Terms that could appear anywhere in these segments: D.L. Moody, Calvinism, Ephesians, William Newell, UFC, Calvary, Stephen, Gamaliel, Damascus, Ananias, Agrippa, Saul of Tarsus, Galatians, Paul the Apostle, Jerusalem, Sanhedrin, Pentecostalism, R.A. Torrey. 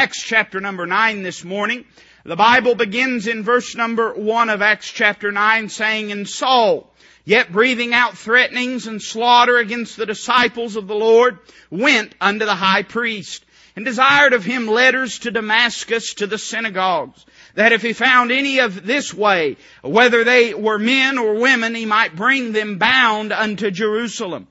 Acts chapter number 9 this morning. The Bible begins in verse number 1 of Acts chapter 9 saying, "And Saul, yet breathing out threatenings and slaughter against the disciples of the Lord, went unto the high priest, and desired of him letters to Damascus to the synagogues, that if he found any of this way, whether they were men or women, he might bring them bound unto Jerusalem.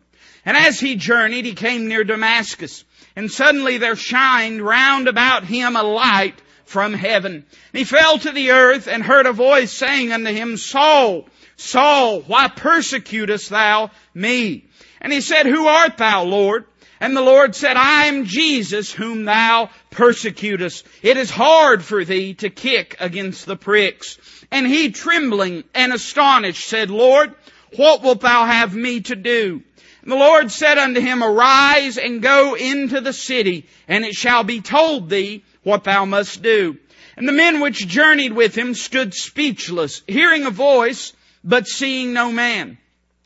And as he journeyed, he came near Damascus, and suddenly there shined round about him a light from heaven. And he fell to the earth, and heard a voice saying unto him, Saul, Saul, why persecutest thou me? And he said, Who art thou, Lord? And the Lord said, I am Jesus, whom thou persecutest. It is hard for thee to kick against the pricks. And he, trembling and astonished, said, Lord, what wilt thou have me to do? And the Lord said unto him, Arise and go into the city, and it shall be told thee what thou must do. And the men which journeyed with him stood speechless, hearing a voice, but seeing no man.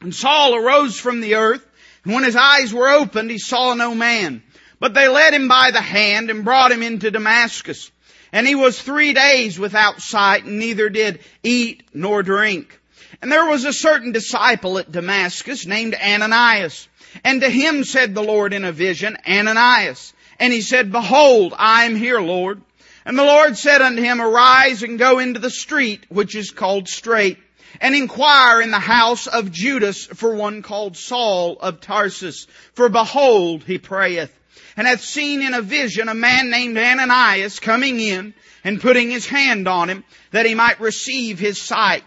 And Saul arose from the earth, and when his eyes were opened, he saw no man. But they led him by the hand and brought him into Damascus. And he was 3 days without sight, and neither did eat nor drink. And there was a certain disciple at Damascus named Ananias. And to him said the Lord in a vision, Ananias. And he said, Behold, I am here, Lord. And the Lord said unto him, Arise and go into the street, which is called Straight, and inquire in the house of Judas for one called Saul of Tarsus. For behold, he prayeth, and hath seen in a vision a man named Ananias coming in, and putting his hand on him, that he might receive his sight.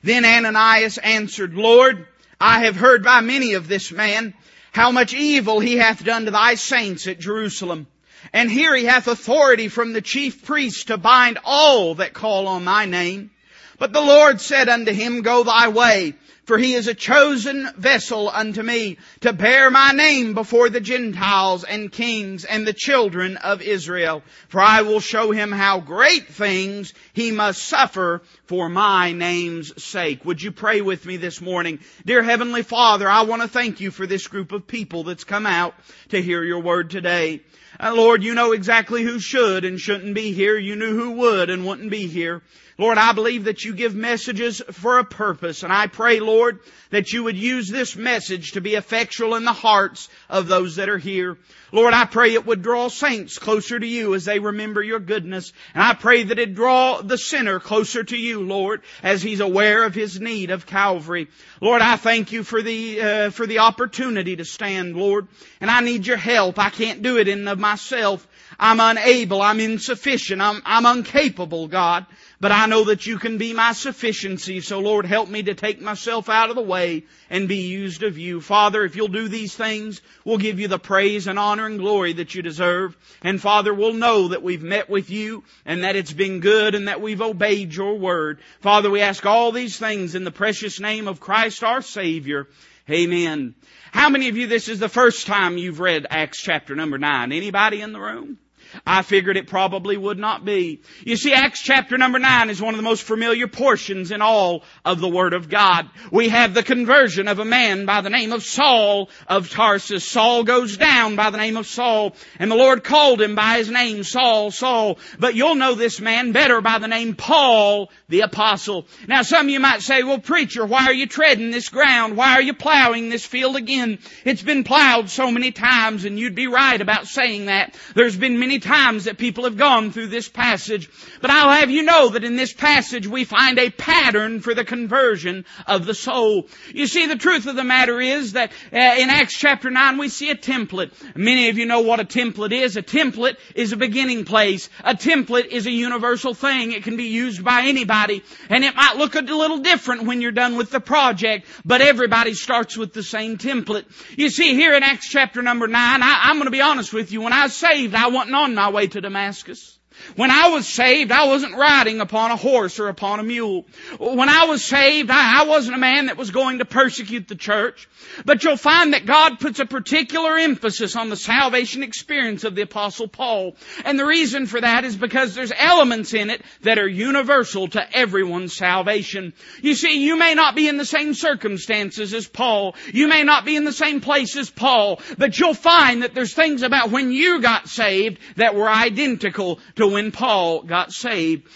Then Ananias answered, Lord, I have heard by many of this man, how much evil he hath done to thy saints at Jerusalem. And here he hath authority from the chief priests to bind all that call on thy name. But the Lord said unto him, Go thy way, for he is a chosen vessel unto me, to bear my name before the Gentiles and kings and the children of Israel. For I will show him how great things he must suffer for my name's sake." Would you pray with me this morning? Dear Heavenly Father, I want to thank you for this group of people that's come out to hear your word today. Lord, you know exactly who should and shouldn't be here. You knew who would and wouldn't be here. Lord, I believe that you give messages for a purpose, and I pray, Lord, that you would use this message to be effectual in the hearts of those that are here. Lord, I pray it would draw saints closer to you as they remember your goodness, and I pray that it draw the sinner closer to you, Lord, as he's aware of his need of Calvary. Lord, I thank you for the opportunity to stand, Lord, and I need your help. I can't do it in and of myself. I'm unable, I'm insufficient, I'm incapable, God. But I know that you can be my sufficiency, so Lord, help me to take myself out of the way and be used of you. Father, if you'll do these things, we'll give you the praise and honor and glory that you deserve. And Father, we'll know that we've met with you and that it's been good and that we've obeyed your word. Father, we ask all these things in the precious name of Christ our Savior. Amen. How many of you, this is the first time you've read Acts chapter number 9? Anybody in the room? I figured it probably would not be. You see, Acts chapter number 9 is one of the most familiar portions in all of the Word of God. We have the conversion of a man by the name of Saul of Tarsus. Saul goes down by the name of Saul, and the Lord called him by his name, Saul, Saul. But you'll know this man better by the name Paul the Apostle. Now, some of you might say, well, preacher, why are you treading this ground? Why are you plowing this field again? It's been plowed so many times, and you'd be right about saying that. There's been many times that people have gone through this passage. But I'll have you know that in this passage we find a pattern for the conversion of the soul. You see, the truth of the matter is that in Acts chapter 9 we see a template. Many of you know what a template is. A template is a beginning place. A template is a universal thing. It can be used by anybody. And it might look a little different when you're done with the project, but everybody starts with the same template. You see, here in Acts chapter number 9, I'm going to be honest with you. When I was saved, I wasn't on my way to Damascus. When I was saved, I wasn't riding upon a horse or upon a mule. When I was saved, I wasn't a man that was going to persecute the church. But you'll find that God puts a particular emphasis on the salvation experience of the Apostle Paul. And the reason for that is because there's elements in it that are universal to everyone's salvation. You see, you may not be in the same circumstances as Paul. You may not be in the same place as Paul. But you'll find that there's things about when you got saved that were identical to when Paul got saved.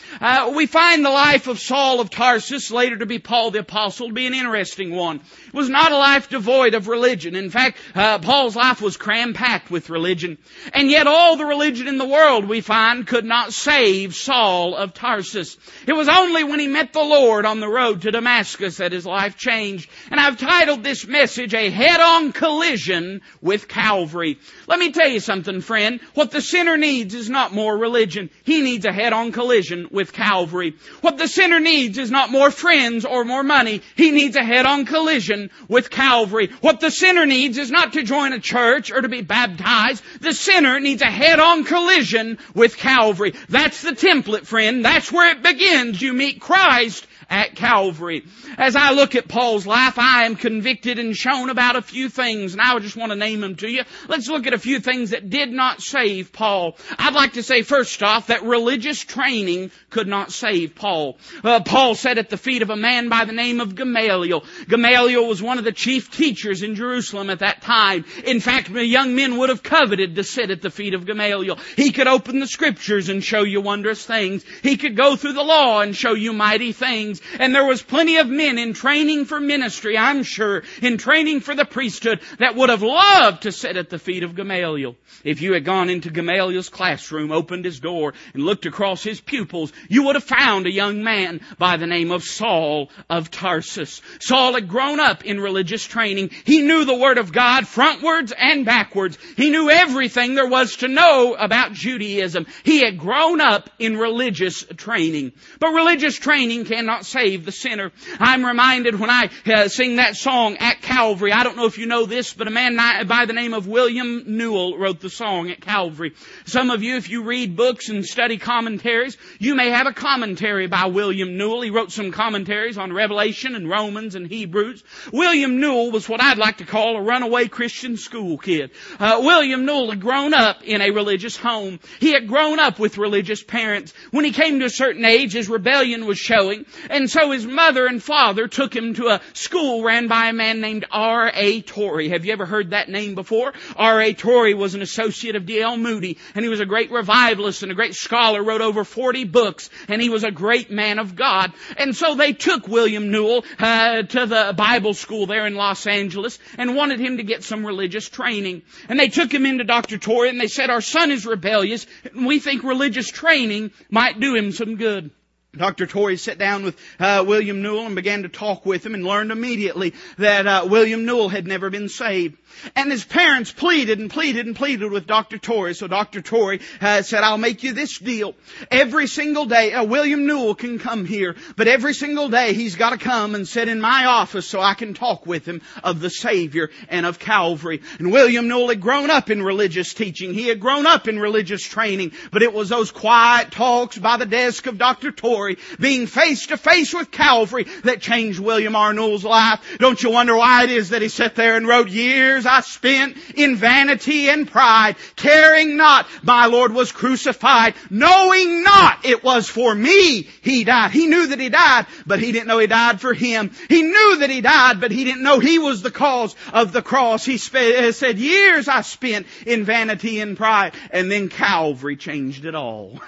We find the life of Saul of Tarsus, later to be Paul the Apostle, to be an interesting one. It was not a life devoid of religion. In fact, Paul's life was cram-packed with religion. And yet all the religion in the world, we find, could not save Saul of Tarsus. It was only when he met the Lord on the road to Damascus that his life changed. And I've titled this message, A Head-On Collision with Calvary. Let me tell you something, friend. What the sinner needs is not more religion. He needs a head-on collision with Calvary. What the sinner needs is not more friends or more money. He needs a head-on collision with Calvary. What the sinner needs is not to join a church or to be baptized. The sinner needs a head-on collision with Calvary. That's the template, friend. That's where it begins. You meet Christ at Calvary. As I look at Paul's life, I am convicted and shown about a few things, and I just want to name them to you. Let's look at a few things that did not save Paul. I'd like to say, first off, that religious training could not save Paul. Paul sat at the feet of a man by the name of Gamaliel. Gamaliel was one of the chief teachers in Jerusalem at that time. In fact, young men would have coveted to sit at the feet of Gamaliel. He could open the Scriptures and show you wondrous things. He could go through the law and show you mighty things. And there was plenty of men in training for ministry, I'm sure, in training for the priesthood, that would have loved to sit at the feet of Gamaliel. If you had gone into Gamaliel's classroom, opened his door, and looked across his pupils, you would have found a young man by the name of Saul of Tarsus. Saul had grown up in religious training. He knew the Word of God frontwards and backwards. He knew everything there was to know about Judaism. He had grown up in religious training. But religious training cannot save the sinner. I'm reminded when I sing that song at Calvary. I don't know if you know this, but a man by the name of William Newell wrote the song at Calvary. Some of you, if you read books and study commentaries, you may have a commentary by William Newell. He wrote some commentaries on Revelation and Romans and Hebrews. William Newell was what I'd like to call a runaway Christian school kid. William Newell had grown up in a religious home. He had grown up with religious parents. When he came to a certain age, his rebellion was showing, and so his mother and father took him to a school ran by a man named R.A. Torrey. Have you ever heard that name before? R.A. Torrey was an associate of D.L. Moody, and he was a great revivalist and a great scholar, wrote over 40 books, and he was a great man of God. And so they took William Newell to the Bible school there in Los Angeles and wanted him to get some religious training. And they took him into Dr. Torrey, and they said, "Our son is rebellious, and we think religious training might do him some good." Dr. Torrey sat down with William Newell and began to talk with him, and learned immediately that William Newell had never been saved. And his parents pleaded and pleaded and pleaded with Dr. Torrey. So Dr. Torrey said, "I'll make you this deal. Every single day, William Newell can come here, but every single day he's got to come and sit in my office so I can talk with him of the Savior and of Calvary." And William Newell had grown up in religious teaching. He had grown up in religious training, but it was those quiet talks by the desk of Dr. Torrey, being face to face with Calvary, that changed William R. Newell's life. Don't you wonder why it is that he sat there and wrote, "Years I spent in vanity and pride, caring not my Lord was crucified, knowing not it was for me He died." He knew that He died, but he didn't know He died for him. He knew that He died, but he didn't know he was the cause of the cross. He said, "Years I spent in vanity and pride," and then Calvary changed it all.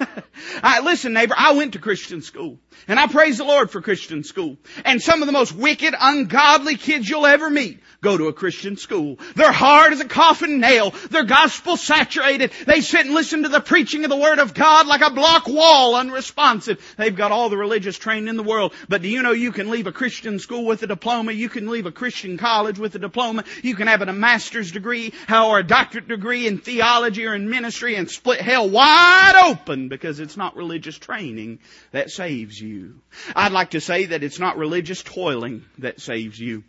Listen, neighbor, I went to Christian school, and I praise the Lord for Christian school. And some of the most wicked, ungodly kids you'll ever meet go to a Christian school. They're hard as a coffin nail. They're gospel saturated. They sit and listen to the preaching of the Word of God like a block wall, unresponsive. They've got all the religious training in the world. But do you know you can leave a Christian school with a diploma? You can leave a Christian college with a diploma. You can have a master's degree or a doctorate degree in theology or in ministry and split hell wide open, because it's not religious training that saves you. I'd like to say that it's not religious toiling that saves you.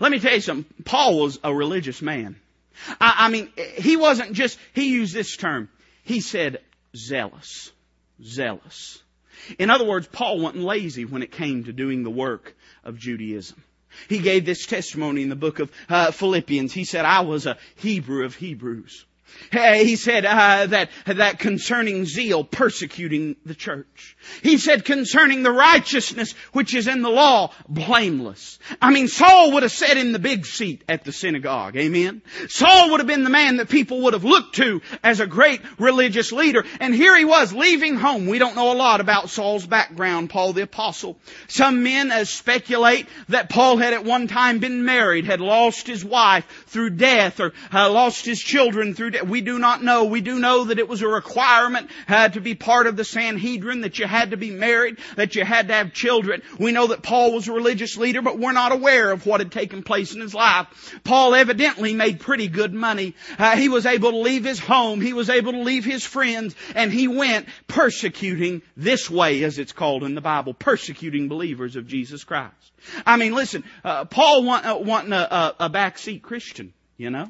Let me tell you something. Paul was a religious man. I mean, he wasn't just, he used this term. He said, zealous. zealous. In other words, Paul wasn't lazy when it came to doing the work of Judaism. He gave this testimony in the book of Philippians. He said, I was a Hebrew of Hebrews. He said that concerning zeal, persecuting the church. He said concerning the righteousness which is in the law, blameless. I mean, Saul would have sat in the big seat at the synagogue. Amen. Saul would have been the man that people would have looked to as a great religious leader. And here he was leaving home. We don't know a lot about Saul's background, Paul the Apostle. Some men speculate that Paul had at one time been married, had lost his wife through death, or lost his children through death. We do not know. We do know that it was a requirement to be part of the Sanhedrin, that you had to be married, that you had to have children. We know that Paul was a religious leader, but we're not aware of what had taken place in his life. Paul evidently made pretty good money. He was able to leave his home. He was able to leave his friends. And he went persecuting this way, as it's called in the Bible, persecuting believers of Jesus Christ. I mean, listen, Paul wasn't a backseat Christian, you know.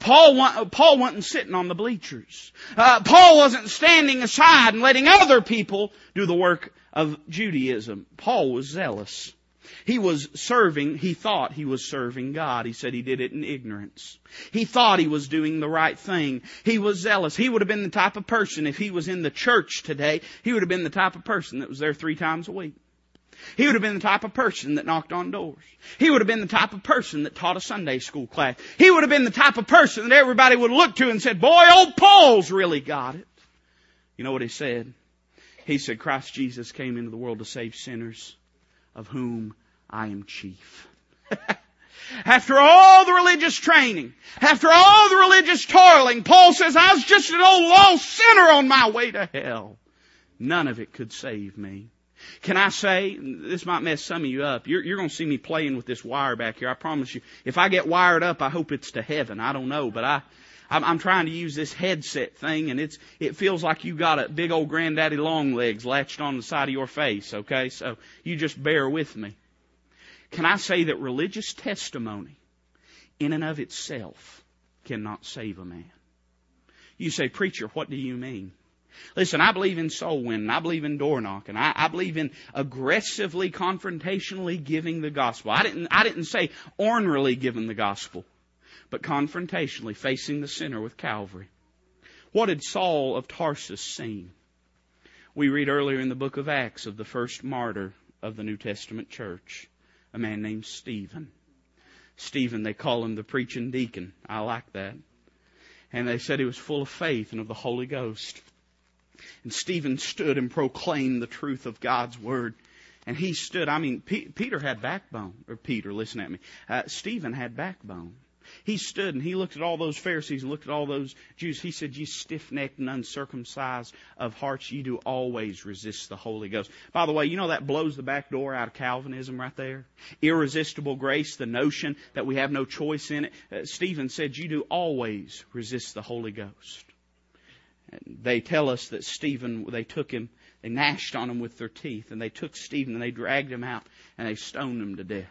Paul wasn't sitting on the bleachers. Paul wasn't standing aside and letting other people do the work of Judaism. Paul was zealous. He was serving, he thought he was serving God. He said he did it in ignorance. He thought he was doing the right thing. He was zealous. He would have been the type of person, if he was in the church today, he would have been the type of person that was there 3 times a week. He would have been the type of person that knocked on doors. He would have been the type of person that taught a Sunday school class. He would have been the type of person that everybody would look to and said, boy, old Paul's really got it. You know what he said? He said, Christ Jesus came into the world to save sinners, of whom I am chief. After all the religious training, after all the religious toiling, Paul says, I was just an old lost sinner on my way to hell. None of it could save me. Can I say, this might mess some of you up, you're going to see me playing with this wire back here, I promise you. If I get wired up, I hope it's to heaven. I don't know, but I'm trying to use this headset thing, and it feels like you got a big old granddaddy long legs latched on the side of your face, okay? So you just bear with me. Can I say that religious testimony in and of itself cannot save a man? You say, preacher, what do you mean? Listen, I believe in soul winning. I believe in door knocking. I believe in aggressively, confrontationally giving the gospel. I didn't say ornery giving the gospel, but confrontationally facing the sinner with Calvary. What had Saul of Tarsus seen? We read earlier in the book of Acts of the first martyr of the New Testament church, a man named Stephen. Stephen, they call him the preaching deacon. I like that. And they said he was full of faith and of the Holy Ghost. And Stephen stood and proclaimed the truth of God's Word. And he stood, I mean, Peter had backbone. Or Peter, listen at me. Stephen had backbone. He stood and he looked at all those Pharisees and looked at all those Jews. He said, you stiff-necked and uncircumcised of hearts, you do always resist the Holy Ghost. By the way, you know that blows the back door out of Calvinism right there? Irresistible grace, the notion that we have no choice in it. Stephen said, you do always resist the Holy Ghost. And they tell us that Stephen, they took him, they gnashed on him with their teeth, and they took Stephen and they dragged him out and they stoned him to death.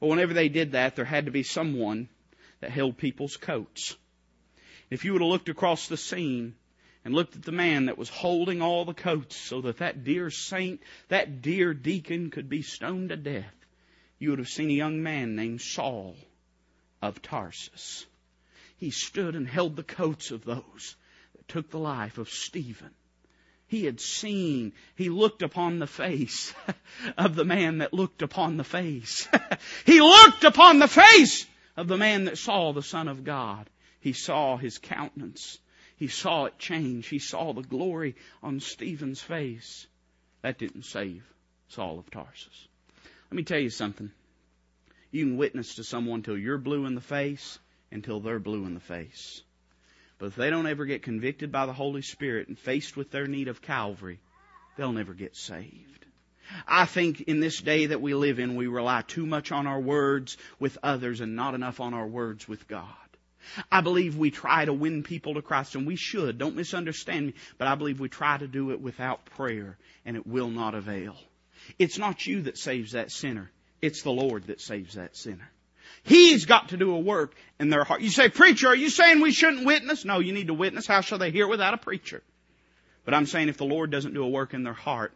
Well, whenever they did that, there had to be someone that held people's coats. If you would have looked across the scene and looked at the man that was holding all the coats so that that dear saint, that dear deacon could be stoned to death, you would have seen a young man named Saul of Tarsus. He stood and held the coats of those took the life of Stephen. He had seen, he looked upon the face of the man that looked upon the face. He looked upon the face of the man that saw the Son of God. He saw his countenance. He saw it change. He saw the glory on Stephen's face. That didn't save Saul of Tarsus. Let me tell you something. You can witness to someone till you're blue in the face, until they're blue in the face. But if they don't ever get convicted by the Holy Spirit and faced with their need of Calvary, they'll never get saved. I think in this day that we live in, we rely too much on our words with others and not enough on our words with God. I believe we try to win people to Christ, and we should. Don't misunderstand me. But I believe we try to do it without prayer, and it will not avail. It's not you that saves that sinner. It's the Lord that saves that sinner. He's got to do a work in their heart. You say, preacher, are you saying we shouldn't witness? No, you need to witness. How shall they hear without a preacher? But I'm saying if the Lord doesn't do a work in their heart,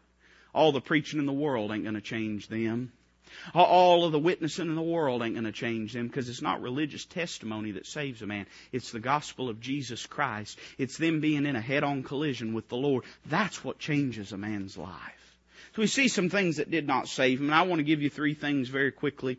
all the preaching in the world ain't going to change them. All of the witnessing in the world ain't going to change them, because it's not religious testimony that saves a man. It's the gospel of Jesus Christ. It's them being in a head-on collision with the Lord. That's what changes a man's life. So we see some things that did not save him. And I want to give you three things very quickly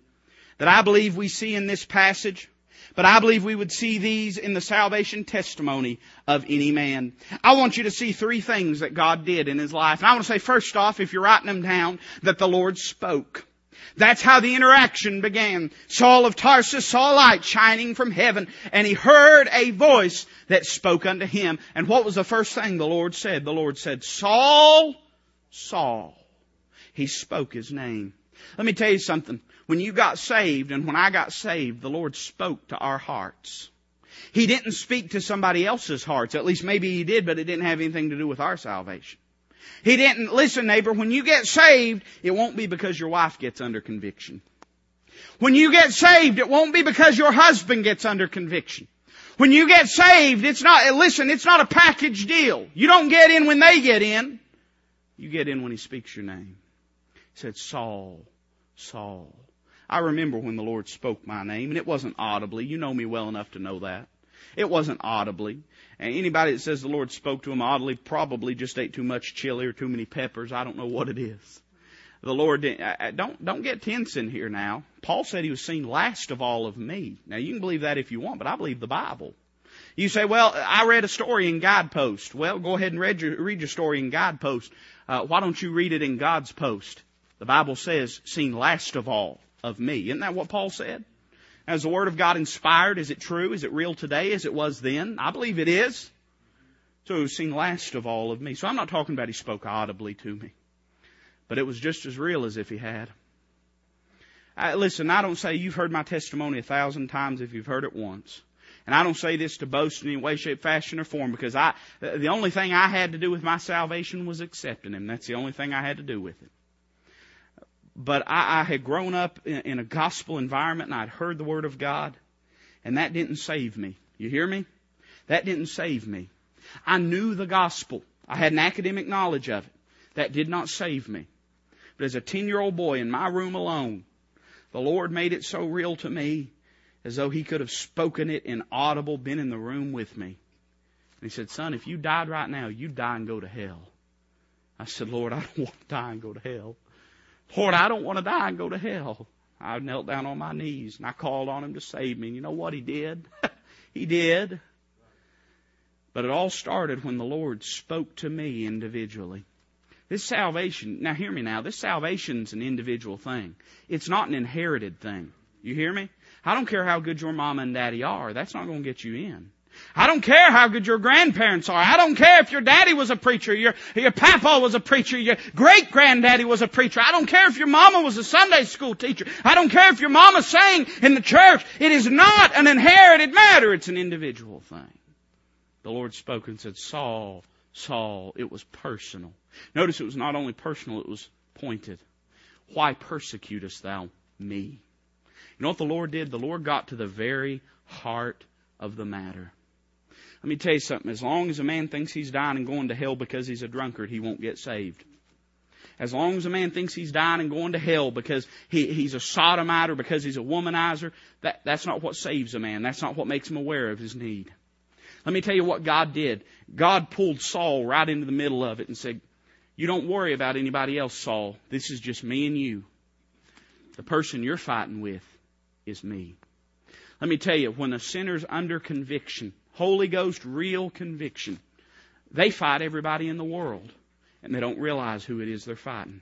that I believe we see in this passage. But I believe we would see these in the salvation testimony of any man. I want you to see three things that God did in his life. And I want to say, first off, if you're writing them down, that the Lord spoke. That's how the interaction began. Saul of Tarsus saw light shining from heaven, and he heard a voice that spoke unto him. And what was the first thing the Lord said? The Lord said, Saul, Saul. He spoke his name. Let me tell you something. When you got saved and when I got saved, the Lord spoke to our hearts. He didn't speak to somebody else's hearts. At least maybe He did, but it didn't have anything to do with our salvation. He didn't, listen neighbor, when you get saved, it won't be because your wife gets under conviction. When you get saved, it won't be because your husband gets under conviction. When you get saved, it's not a package deal. You don't get in when they get in. You get in when He speaks your name. He said, Saul, Saul. I remember when the Lord spoke my name, and it wasn't audibly. You know me well enough to know that. It wasn't audibly. And anybody that says the Lord spoke to him audibly probably just ate too much chili or too many peppers. I don't know what it is. The Lord didn't. Don't get tense in here now. Paul said He was seen last of all of me. Now, you can believe that if you want, but I believe the Bible. You say, well, I read a story in Guidepost. Well, go ahead and read your story in Guidepost. Why don't you read it in God's post? The Bible says, seen last of all of me. Isn't that what Paul said? As the Word of God inspired, is it true? Is it real today as it was then? I believe it is. So it was seen last of all of me. So I'm not talking about He spoke audibly to me. But it was just as real as if He had. Listen, I don't say you've heard my testimony 1,000 times if you've heard it once. And I don't say this to boast in any way, shape, fashion, or form, because the only thing I had to do with my salvation was accepting Him. That's the only thing I had to do with it. But I had grown up in a gospel environment, and I'd heard the Word of God, and that didn't save me. You hear me? That didn't save me. I knew the gospel. I had an academic knowledge of it. That did not save me. But as a 10-year-old boy in my room alone, the Lord made it so real to me as though He could have spoken it in audible, been in the room with me. And He said, son, if you died right now, you'd die and go to hell. I said, Lord, I don't want to die and go to hell. Lord, I don't want to die and go to hell. I knelt down on my knees and I called on Him to save me. And you know what He did? He did. But it all started when the Lord spoke to me individually. This salvation, now hear me now, this salvation's an individual thing. It's not an inherited thing. You hear me? I don't care how good your mama and daddy are. That's not going to get you in. I don't care how good your grandparents are. I don't care if your daddy was a preacher, your papa was a preacher, your great-granddaddy was a preacher. I don't care if your mama was a Sunday school teacher. I don't care if your mama sang in the church. It is not an inherited matter. It's an individual thing. The Lord spoke and said, Saul, Saul. It was personal. Notice it was not only personal, it was pointed. Why persecutest thou me? You know what the Lord did? The Lord got to the very heart of the matter. Let me tell you something. As long as a man thinks he's dying and going to hell because he's a drunkard, he won't get saved. As long as a man thinks he's dying and going to hell because he's a sodomite or because he's a womanizer, that's not what saves a man. That's not what makes him aware of his need. Let me tell you what God did. God pulled Saul right into the middle of it and said, you don't worry about anybody else, Saul. This is just me and you. The person you're fighting with is me. Let me tell you, when a sinner's under conviction, Holy Ghost, real conviction, they fight everybody in the world, and they don't realize who it is they're fighting.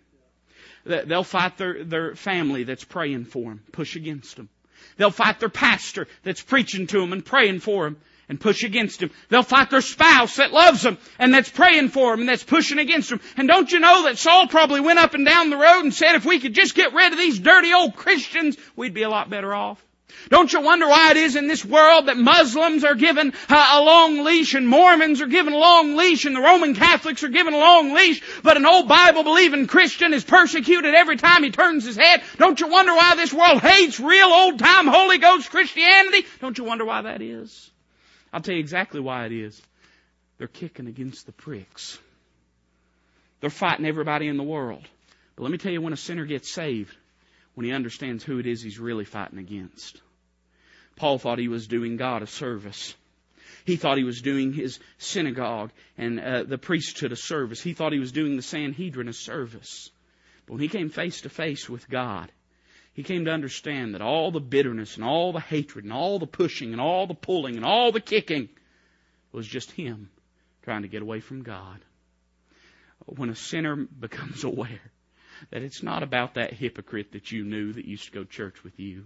They'll fight their family that's praying for them, push against them. They'll fight their pastor that's preaching to them and praying for them, and push against them. They'll fight their spouse that loves them and that's praying for them and that's pushing against them. And don't you know that Saul probably went up and down the road and said, if we could just get rid of these dirty old Christians, we'd be a lot better off. Don't you wonder why it is in this world that Muslims are given a long leash and Mormons are given a long leash and the Roman Catholics are given a long leash, but an old Bible-believing Christian is persecuted every time he turns his head? Don't you wonder why this world hates real old-time Holy Ghost Christianity? Don't you wonder why that is? I'll tell you exactly why it is. They're kicking against the pricks. They're fighting everybody in the world. But let me tell you, when a sinner gets saved, when he understands who it is he's really fighting against. Paul thought he was doing God a service. He thought he was doing his synagogue and the priesthood a service. He thought he was doing the Sanhedrin a service. But when he came face to face with God, he came to understand that all the bitterness and all the hatred and all the pushing and all the pulling and all the kicking was just him trying to get away from God. When a sinner becomes aware that it's not about that hypocrite that you knew that used to go to church with you.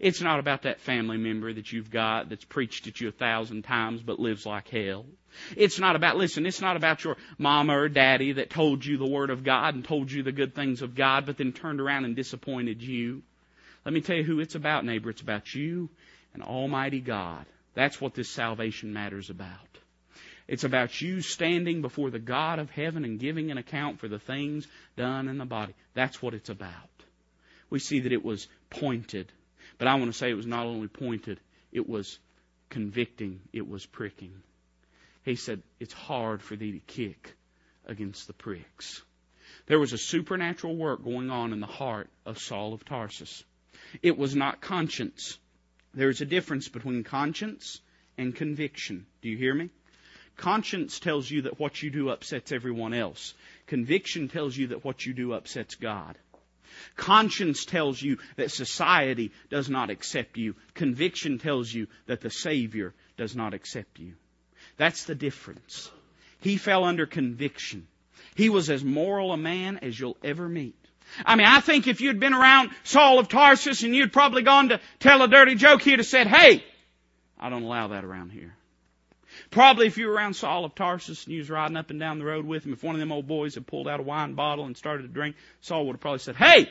It's not about that family member that you've got that's preached at you 1,000 times but lives like hell. It's not about, listen, it's not about your mama or daddy that told you the Word of God and told you the good things of God but then turned around and disappointed you. Let me tell you who it's about, neighbor. It's about you and Almighty God. That's what this salvation matter's about. It's about you standing before the God of heaven and giving an account for the things done in the body. That's what it's about. We see that it was pointed. But I want to say it was not only pointed, it was convicting, it was pricking. He said, it's hard for thee to kick against the pricks. There was a supernatural work going on in the heart of Saul of Tarsus. It was not conscience. There's a difference between conscience and conviction. Do you hear me? Conscience tells you that what you do upsets everyone else. Conviction tells you that what you do upsets God. Conscience tells you that society does not accept you. Conviction tells you that the Savior does not accept you. That's the difference. He fell under conviction. He was as moral a man as you'll ever meet. I mean, I think if you'd been around Saul of Tarsus and you'd probably gone to tell a dirty joke, he'd have said, hey, I don't allow that around here. Probably if you were around Saul of Tarsus and you was riding up and down the road with him, if one of them old boys had pulled out a wine bottle and started to drink, Saul would have probably said, hey,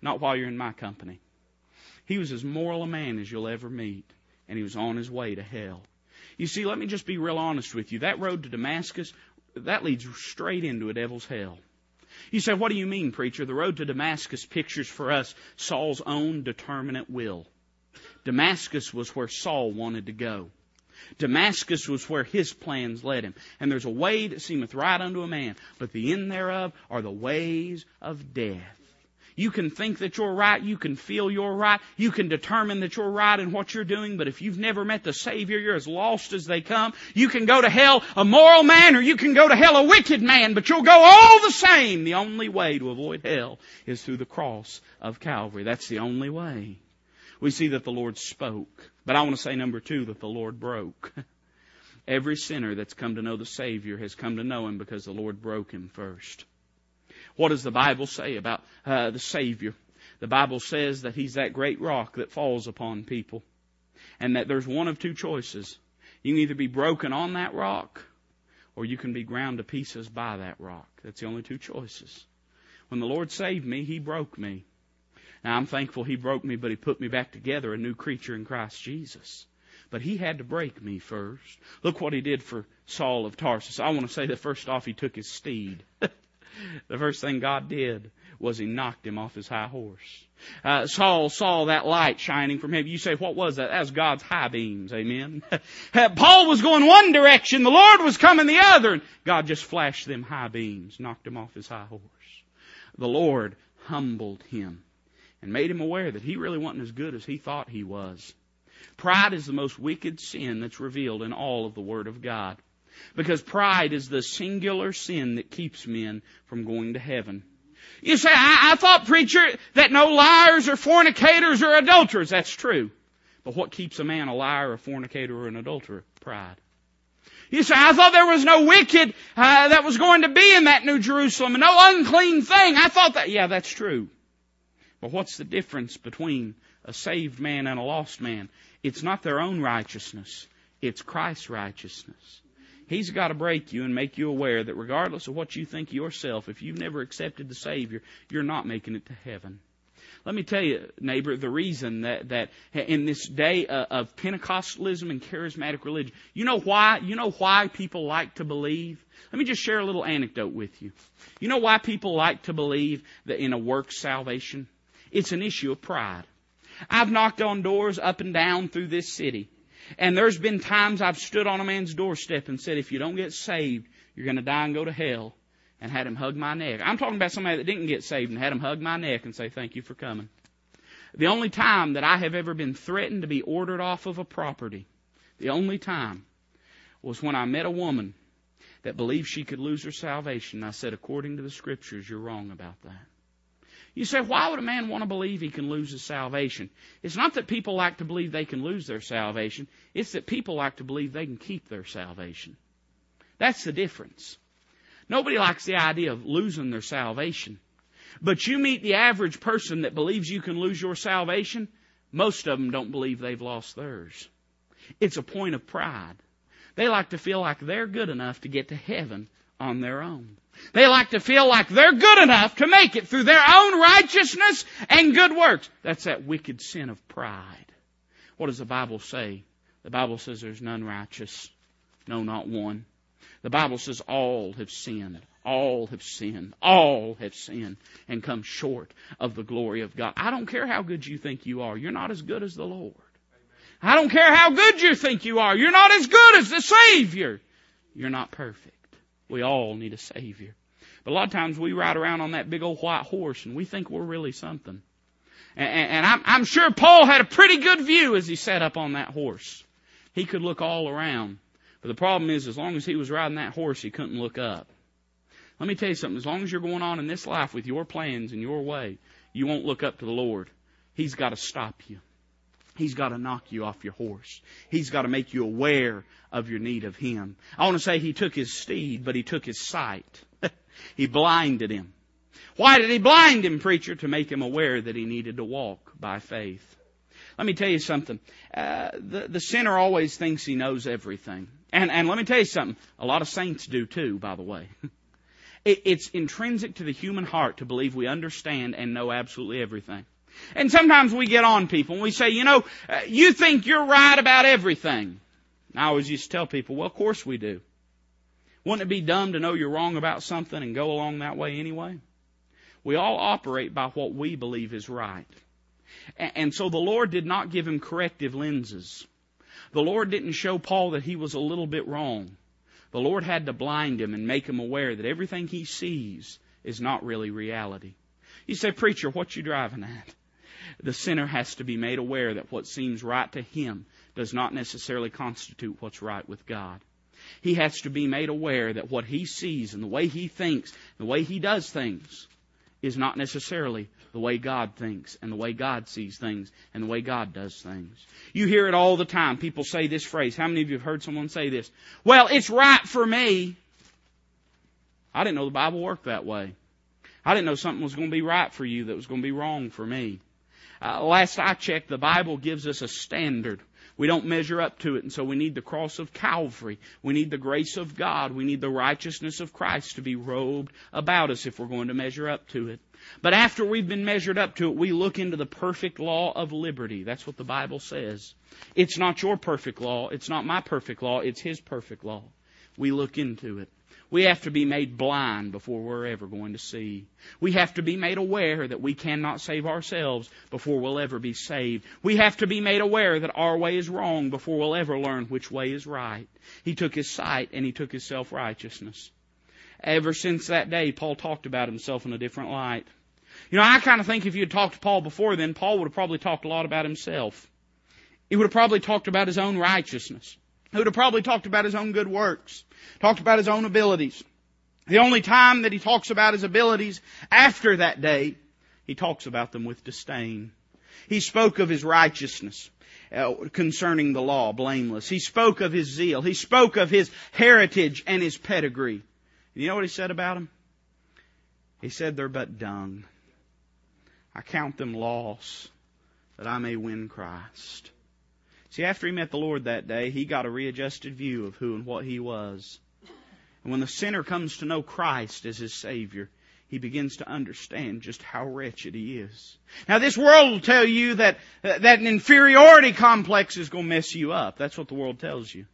not while you're in my company. He was as moral a man as you'll ever meet, and he was on his way to hell. You see, let me just be real honest with you. That road to Damascus, that leads straight into a devil's hell. You say, what do you mean, preacher? The road to Damascus pictures for us Saul's own determinate will. Damascus was where Saul wanted to go. Damascus was where his plans led him. And there's a way that seemeth right unto a man, but the end thereof are the ways of death. You can think that you're right, you can feel you're right, you can determine that you're right in what you're doing, but if you've never met the Savior, you're as lost as they come. You can go to hell a moral man, or you can go to hell a wicked man, but you'll go all the same. The only way to avoid hell is through the cross of Calvary. That's the only way. We see that the Lord spoke. But I want to say, number two, that the Lord broke. Every sinner that's come to know the Savior has come to know Him because the Lord broke him first. What does the Bible say about the Savior? The Bible says that He's that great rock that falls upon people. And that there's one of two choices. You can either be broken on that rock, or you can be ground to pieces by that rock. That's the only two choices. When the Lord saved me, He broke me. Now, I'm thankful He broke me, but He put me back together, a new creature in Christ Jesus. But He had to break me first. Look what He did for Saul of Tarsus. I want to say that first off, He took his steed. The first thing God did was He knocked him off his high horse. Saul saw that light shining from heaven. You say, what was that? That was God's high beams. Amen. Paul was going one direction. The Lord was coming the other. And God just flashed them high beams, knocked him off his high horse. The Lord humbled him and made him aware that he really wasn't as good as he thought he was. Pride is the most wicked sin that's revealed in all of the Word of God. Because pride is the singular sin that keeps men from going to heaven. You say, I thought, preacher, that no liars or fornicators or adulterers. That's true. But what keeps a man a liar, a fornicator, or an adulterer? Pride. You say, I thought there was no wicked that was going to be in that New Jerusalem, and no unclean thing. I thought that. Yeah, that's true. But what's the difference between a saved man and a lost man? It's not their own righteousness. It's Christ's righteousness. He's got to break you and make you aware that regardless of what you think yourself, if you've never accepted the Savior, you're not making it to heaven. Let me tell you, neighbor, the reason that in this day of Pentecostalism and charismatic religion, you know why people like to believe? Let me just share a little anecdote with you. You know why people like to believe that in a works salvation? It's an issue of pride. I've knocked on doors up and down through this city. And there's been times I've stood on a man's doorstep and said, if you don't get saved, you're going to die and go to hell. and had him hug my neck. I'm talking about somebody that didn't get saved and had him hug my neck and say, thank you for coming. The only time that I have ever been threatened to be ordered off of a property, the only time, was when I met a woman that believed she could lose her salvation. I said, according to the Scriptures, you're wrong about that. You say, why would a man want to believe he can lose his salvation? It's not that people like to believe they can lose their salvation. It's that people like to believe they can keep their salvation. That's the difference. Nobody likes the idea of losing their salvation. But you meet the average person that believes you can lose your salvation, most of them don't believe they've lost theirs. It's a point of pride. They like to feel like they're good enough to get to heaven on their own. They like to feel like they're good enough to make it through their own righteousness and good works. That's that wicked sin of pride. What does the Bible say? The Bible says there's none righteous, no, not one. The Bible says all have sinned. All have sinned. All have sinned and come short of the glory of God. I don't care how good you think you are. You're not as good as the Lord. I don't care how good you think you are. You're not as good as the Savior. You're not perfect. We all need a Savior. But a lot of times we ride around on that big old white horse and we think we're really something. And I'm sure Paul had a pretty good view as he sat up on that horse. He could look all around. But the problem is, as long as he was riding that horse, he couldn't look up. Let me tell you something. As long as you're going on in this life with your plans and your way, you won't look up to the Lord. He's got to stop you. He's got to knock you off your horse. He's got to make you aware of your need of Him. I want to say he took his steed, but he took his sight. He blinded him. Why did he blind him, preacher? To make him aware that he needed to walk by faith. Let me tell you something. The sinner always thinks he knows everything. And let me tell you something. A lot of saints do too, by the way. It's intrinsic to the human heart to believe we understand and know absolutely everything. And sometimes we get on people and we say, you know, you think you're right about everything. And I always used to tell people, well, of course we do. Wouldn't it be dumb to know you're wrong about something and go along that way anyway? We all operate by what we believe is right. And so the Lord did not give him corrective lenses. The Lord didn't show Paul that he was a little bit wrong. The Lord had to blind him and make him aware that everything he sees is not really reality. You say, preacher, what you driving at? The sinner has to be made aware that what seems right to him does not necessarily constitute what's right with God. He has to be made aware that what he sees and the way he thinks, the way he does things, is not necessarily the way God thinks and the way God sees things and the way God does things. You hear it all the time. People say this phrase. How many of you have heard someone say this? Well, it's right for me. I didn't know the Bible worked that way. I didn't know something was going to be right for you that was going to be wrong for me. Last I checked, the Bible gives us a standard. We don't measure up to it, and so we need the cross of Calvary. We need the grace of God. We need the righteousness of Christ to be robed about us if we're going to measure up to it. But after we've been measured up to it, we look into the perfect law of liberty. That's what the Bible says. It's not your perfect law. It's not my perfect law. It's His perfect law. We look into it. We have to be made blind before we're ever going to see. We have to be made aware that we cannot save ourselves before we'll ever be saved. We have to be made aware that our way is wrong before we'll ever learn which way is right. He took his sight and he took his self-righteousness. Ever since that day, Paul talked about himself in a different light. You know, I kind of think if you had talked to Paul before then, Paul would have probably talked a lot about himself. He would have probably talked about his own righteousness. He would have probably talked about his own good works, talked about his own abilities. The only time that he talks about his abilities after that day, he talks about them with disdain. He spoke of his righteousness concerning the law, blameless. He spoke of his zeal. He spoke of his heritage and his pedigree. And you know what he said about them? He said, they're but dung. I count them loss that I may win Christ. See, after he met the Lord that day, he got a readjusted view of who and what he was. And when the sinner comes to know Christ as his Savior, he begins to understand just how wretched he is. Now, this world will tell you that an inferiority complex is going to mess you up. That's what the world tells you.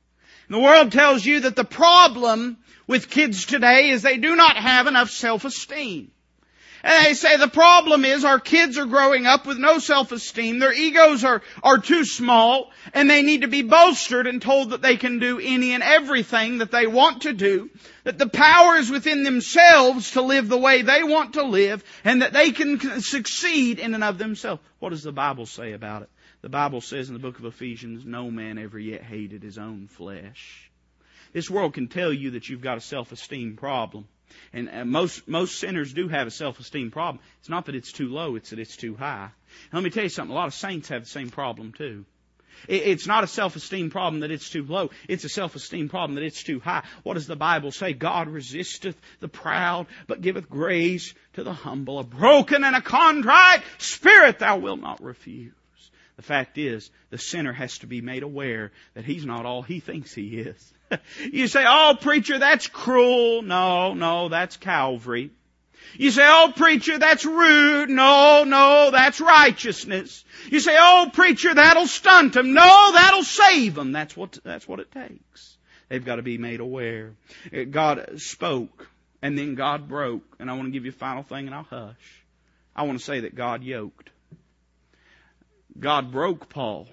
And the world tells you that the problem with kids today is they do not have enough self-esteem. And they say the problem is our kids are growing up with no self-esteem. Their egos are too small, and they need to be bolstered and told that they can do any and everything that they want to do, that the power is within themselves to live the way they want to live, and that they can succeed in and of themselves. What does the Bible say about it? The Bible says in the book of Ephesians, no man ever yet hated his own flesh. This world can tell you that you've got a self-esteem problem. And most sinners do have a self-esteem problem. It's not that it's too low, it's that it's too high. And let me tell you something, a lot of saints have the same problem too. It's not a self-esteem problem that it's too low. It's a self-esteem problem that it's too high. What does the Bible say? God resisteth the proud, but giveth grace to the humble. A broken and a contrite spirit thou wilt not refuse. The fact is, the sinner has to be made aware that he's not all he thinks he is. You say, oh, preacher, that's cruel. No, that's Calvary. You say, oh, preacher, that's rude. No, that's righteousness. You say, oh, preacher, that'll stunt them. No, that'll save them. That's what it takes. They've got to be made aware. God spoke, and then God broke. And I want to give you a final thing, and I'll hush. I want to say that God yoked. God broke Paul,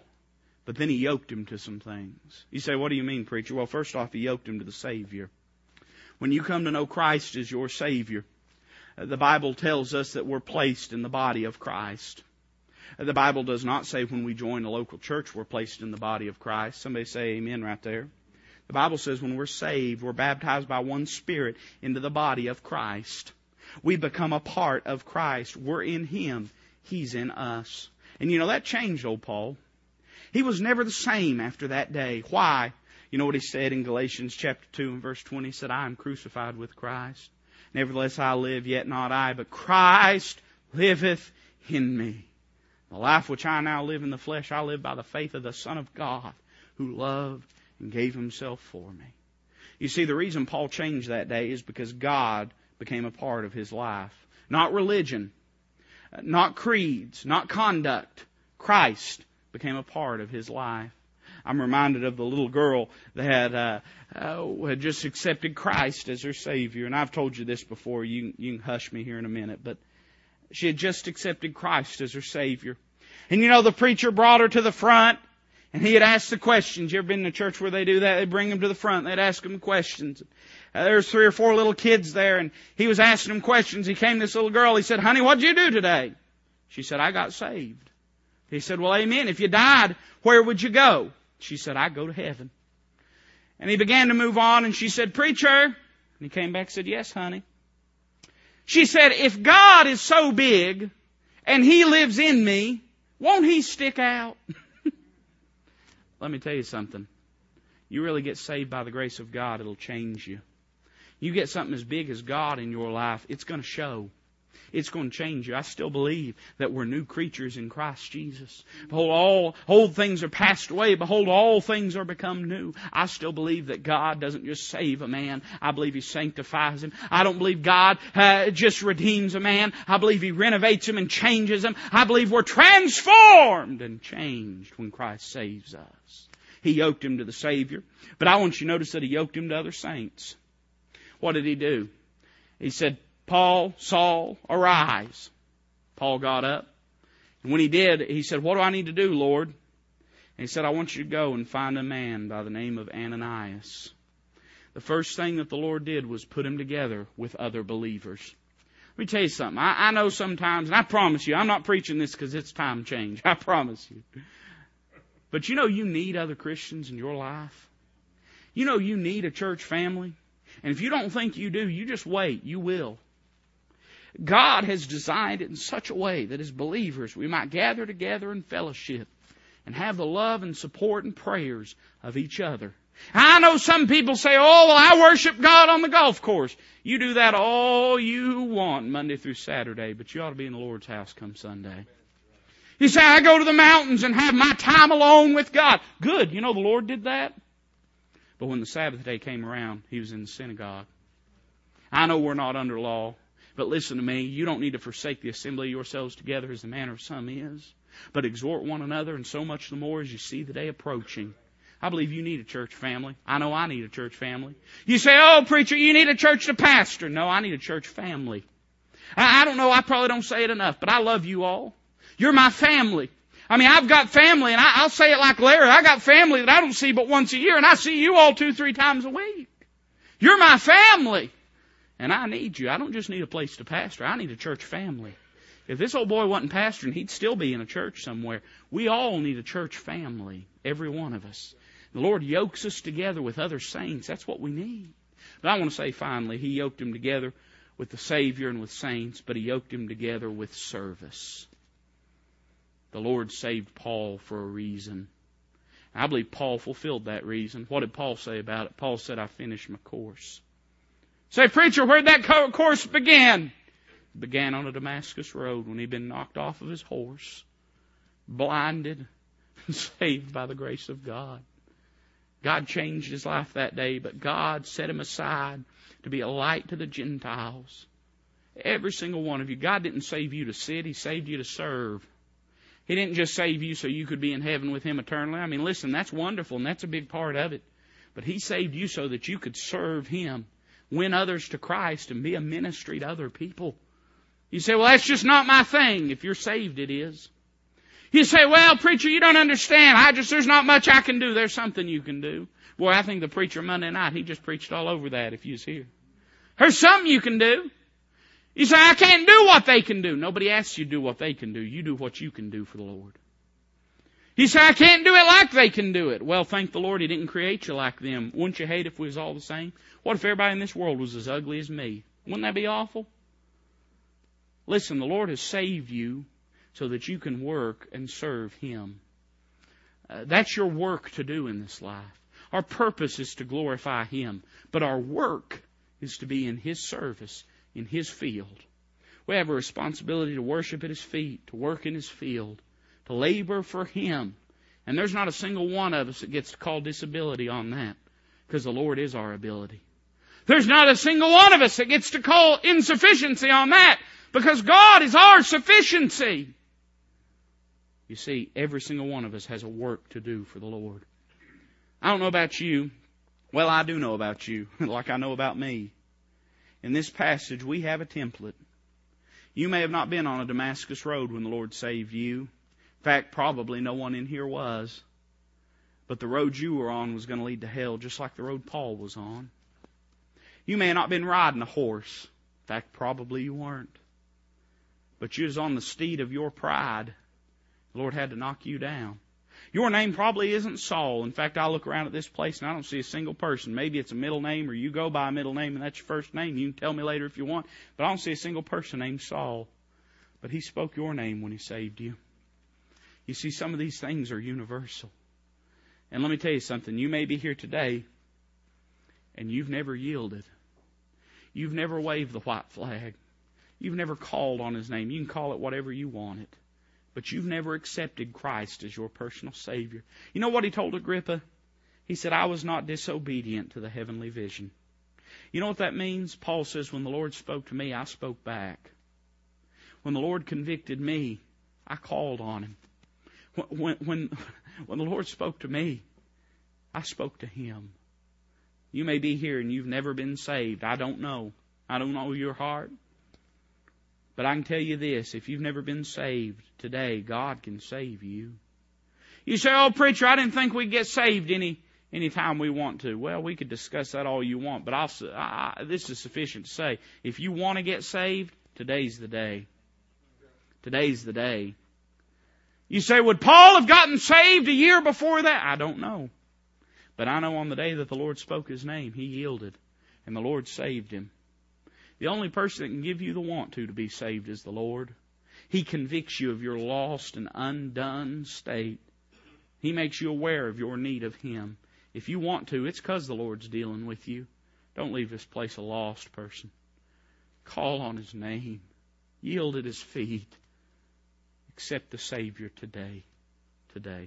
but then He yoked him to some things. You say, what do you mean, preacher? Well, first off, He yoked him to the Savior. When you come to know Christ as your Savior, the Bible tells us that we're placed in the body of Christ. The Bible does not say when we join a local church we're placed in the body of Christ. Somebody say amen right there. The Bible says when we're saved, we're baptized by one Spirit into the body of Christ. We become a part of Christ. We're in Him. He's in us. And you know, that changed old Paul. He was never the same after that day. Why? You know what he said in Galatians chapter 2 and verse 20? He said, I am crucified with Christ. Nevertheless I live, yet not I, but Christ liveth in me. The life which I now live in the flesh, I live by the faith of the Son of God, who loved and gave Himself for me. You see, the reason Paul changed that day is because God became a part of his life. Not religion, not creeds, not conduct. Christ became a part of his life. I'm reminded of the little girl that had just accepted Christ as her Savior. And I've told you this before. You can hush me here in a minute. But she had just accepted Christ as her Savior. And you know, the preacher brought her to the front. And he had asked the questions. You ever been in a church where they do that? They bring them to the front. They'd ask them questions. There's 3 or 4 little kids there. And he was asking them questions. He came to this little girl. He said, honey, what did you do today? She said, I got saved. He said, well, amen. If you died, where would you go? She said, I go to heaven. And he began to move on, and she said, preacher. And he came back and said, yes, honey. She said, if God is so big and He lives in me, won't He stick out? Let me tell you something. You really get saved by the grace of God, it'll change you. You get something as big as God in your life, it's going to show. It's going to change you. I still believe that we're new creatures in Christ Jesus. Behold, all old things are passed away. Behold, all things are become new. I still believe that God doesn't just save a man. I believe He sanctifies him. I don't believe God just redeems a man. I believe He renovates him and changes him. I believe we're transformed and changed when Christ saves us. He yoked him to the Savior. But I want you to notice that He yoked him to other saints. What did He do? He said, Paul, Saul, arise. Paul got up. And when he did, he said, what do I need to do, Lord? And He said, I want you to go and find a man by the name of Ananias. The first thing that the Lord did was put him together with other believers. Let me tell you something. I know sometimes, and I promise you, I'm not preaching this because it's time change. I promise you. But you know you need other Christians in your life. You know you need a church family. And if you don't think you do, you just wait. You will. God has designed it in such a way that as believers we might gather together in fellowship and have the love and support and prayers of each other. I know some people say, oh, well, I worship God on the golf course. You do that all you want Monday through Saturday, but you ought to be in the Lord's house come Sunday. You say, I go to the mountains and have my time alone with God. Good. You know the Lord did that. But when the Sabbath day came around, He was in the synagogue. I know we're not under law. But listen to me, you don't need to forsake the assembly of yourselves together as the manner of some is, but exhort one another, and so much the more as you see the day approaching. I believe you need a church family. I know I need a church family. You say, oh, preacher, you need a church to pastor. No, I need a church family. I don't know, I probably don't say it enough, but I love you all. You're my family. I mean, I've got family, and I'll say it like Larry. I got family that I don't see but once a year, and I see you all 2-3 times a week. You're my family, and I need you. I don't just need a place to pastor. I need a church family. If this old boy wasn't pastoring, he'd still be in a church somewhere. We all need a church family, every one of us. The Lord yokes us together with other saints. That's what we need. But I want to say finally, He yoked them together with the Savior and with saints, but He yoked them together with service. The Lord saved Paul for a reason. I believe Paul fulfilled that reason. What did Paul say about it? Paul said, I finished my course. Say, preacher, where'd that course begin? It began on a Damascus road when he'd been knocked off of his horse, blinded, and saved by the grace of God. God changed his life that day, but God set him aside to be a light to the Gentiles. Every single one of you. God didn't save you to sit. He saved you to serve. He didn't just save you so you could be in heaven with Him eternally. I mean, listen, that's wonderful, and that's a big part of it. But He saved you so that you could serve Him, win others to Christ, and be a ministry to other people. You say, well, that's just not my thing. If you're saved, it is. You say, well, preacher, you don't understand. There's not much I can do. There's something you can do. Boy, I think the preacher Monday night, he just preached all over that if you was here. There's something you can do. You say, I can't do what they can do. Nobody asks you to do what they can do. You do what you can do for the Lord. You say, I can't do it like they can do it. Well, thank the Lord He didn't create you like them. Wouldn't you hate if we was all the same? What if everybody in this world was as ugly as me? Wouldn't that be awful? Listen, the Lord has saved you so that you can work and serve Him. That's your work to do in this life. Our purpose is to glorify Him, but our work is to be in His service, in His field. We have a responsibility to worship at His feet, to work in His field, to labor for Him. And there's not a single one of us that gets to call disability on that, because the Lord is our ability. There's not a single one of us that gets to call insufficiency on that, because God is our sufficiency. You see, every single one of us has a work to do for the Lord. I don't know about you. Well, I do know about you, like I know about me. In this passage, we have a template. You may have not been on a Damascus road when the Lord saved you. In fact, probably no one in here was. But the road you were on was going to lead to hell, just like the road Paul was on. You may have not been riding a horse. In fact, probably you weren't. But you was on the steed of your pride. The Lord had to knock you down. Your name probably isn't Saul. In fact, I look around at this place and I don't see a single person. Maybe it's a middle name, or you go by a middle name and that's your first name. You can tell me later if you want. But I don't see a single person named Saul. But He spoke your name when He saved you. You see, some of these things are universal. And let me tell you something. You may be here today and you've never yielded. You've never waved the white flag. You've never called on His name. You can call it whatever you want it. But you've never accepted Christ as your personal Savior. You know what He told Agrippa? He said, I was not disobedient to the heavenly vision. You know what that means? Paul says, when the Lord spoke to me, I spoke back. When the Lord convicted me, I called on Him. When the Lord spoke to me, I spoke to Him. You may be here and you've never been saved. I don't know. I don't know your heart. But I can tell you this, if you've never been saved today, God can save you. You say, oh, preacher, I didn't think we'd get saved any time we want to. Well, we could discuss that all you want, but this is sufficient to say, if you want to get saved, today's the day. Today's the day. You say, would Paul have gotten saved a year before that? I don't know. But I know on the day that the Lord spoke His name, he yielded, and the Lord saved him. The only person that can give you the want to be saved is the Lord. He convicts you of your lost and undone state. He makes you aware of your need of Him. If you want to, it's because the Lord's dealing with you. Don't leave this place a lost person. Call on His name. Yield at His feet. Accept the Savior today. Today.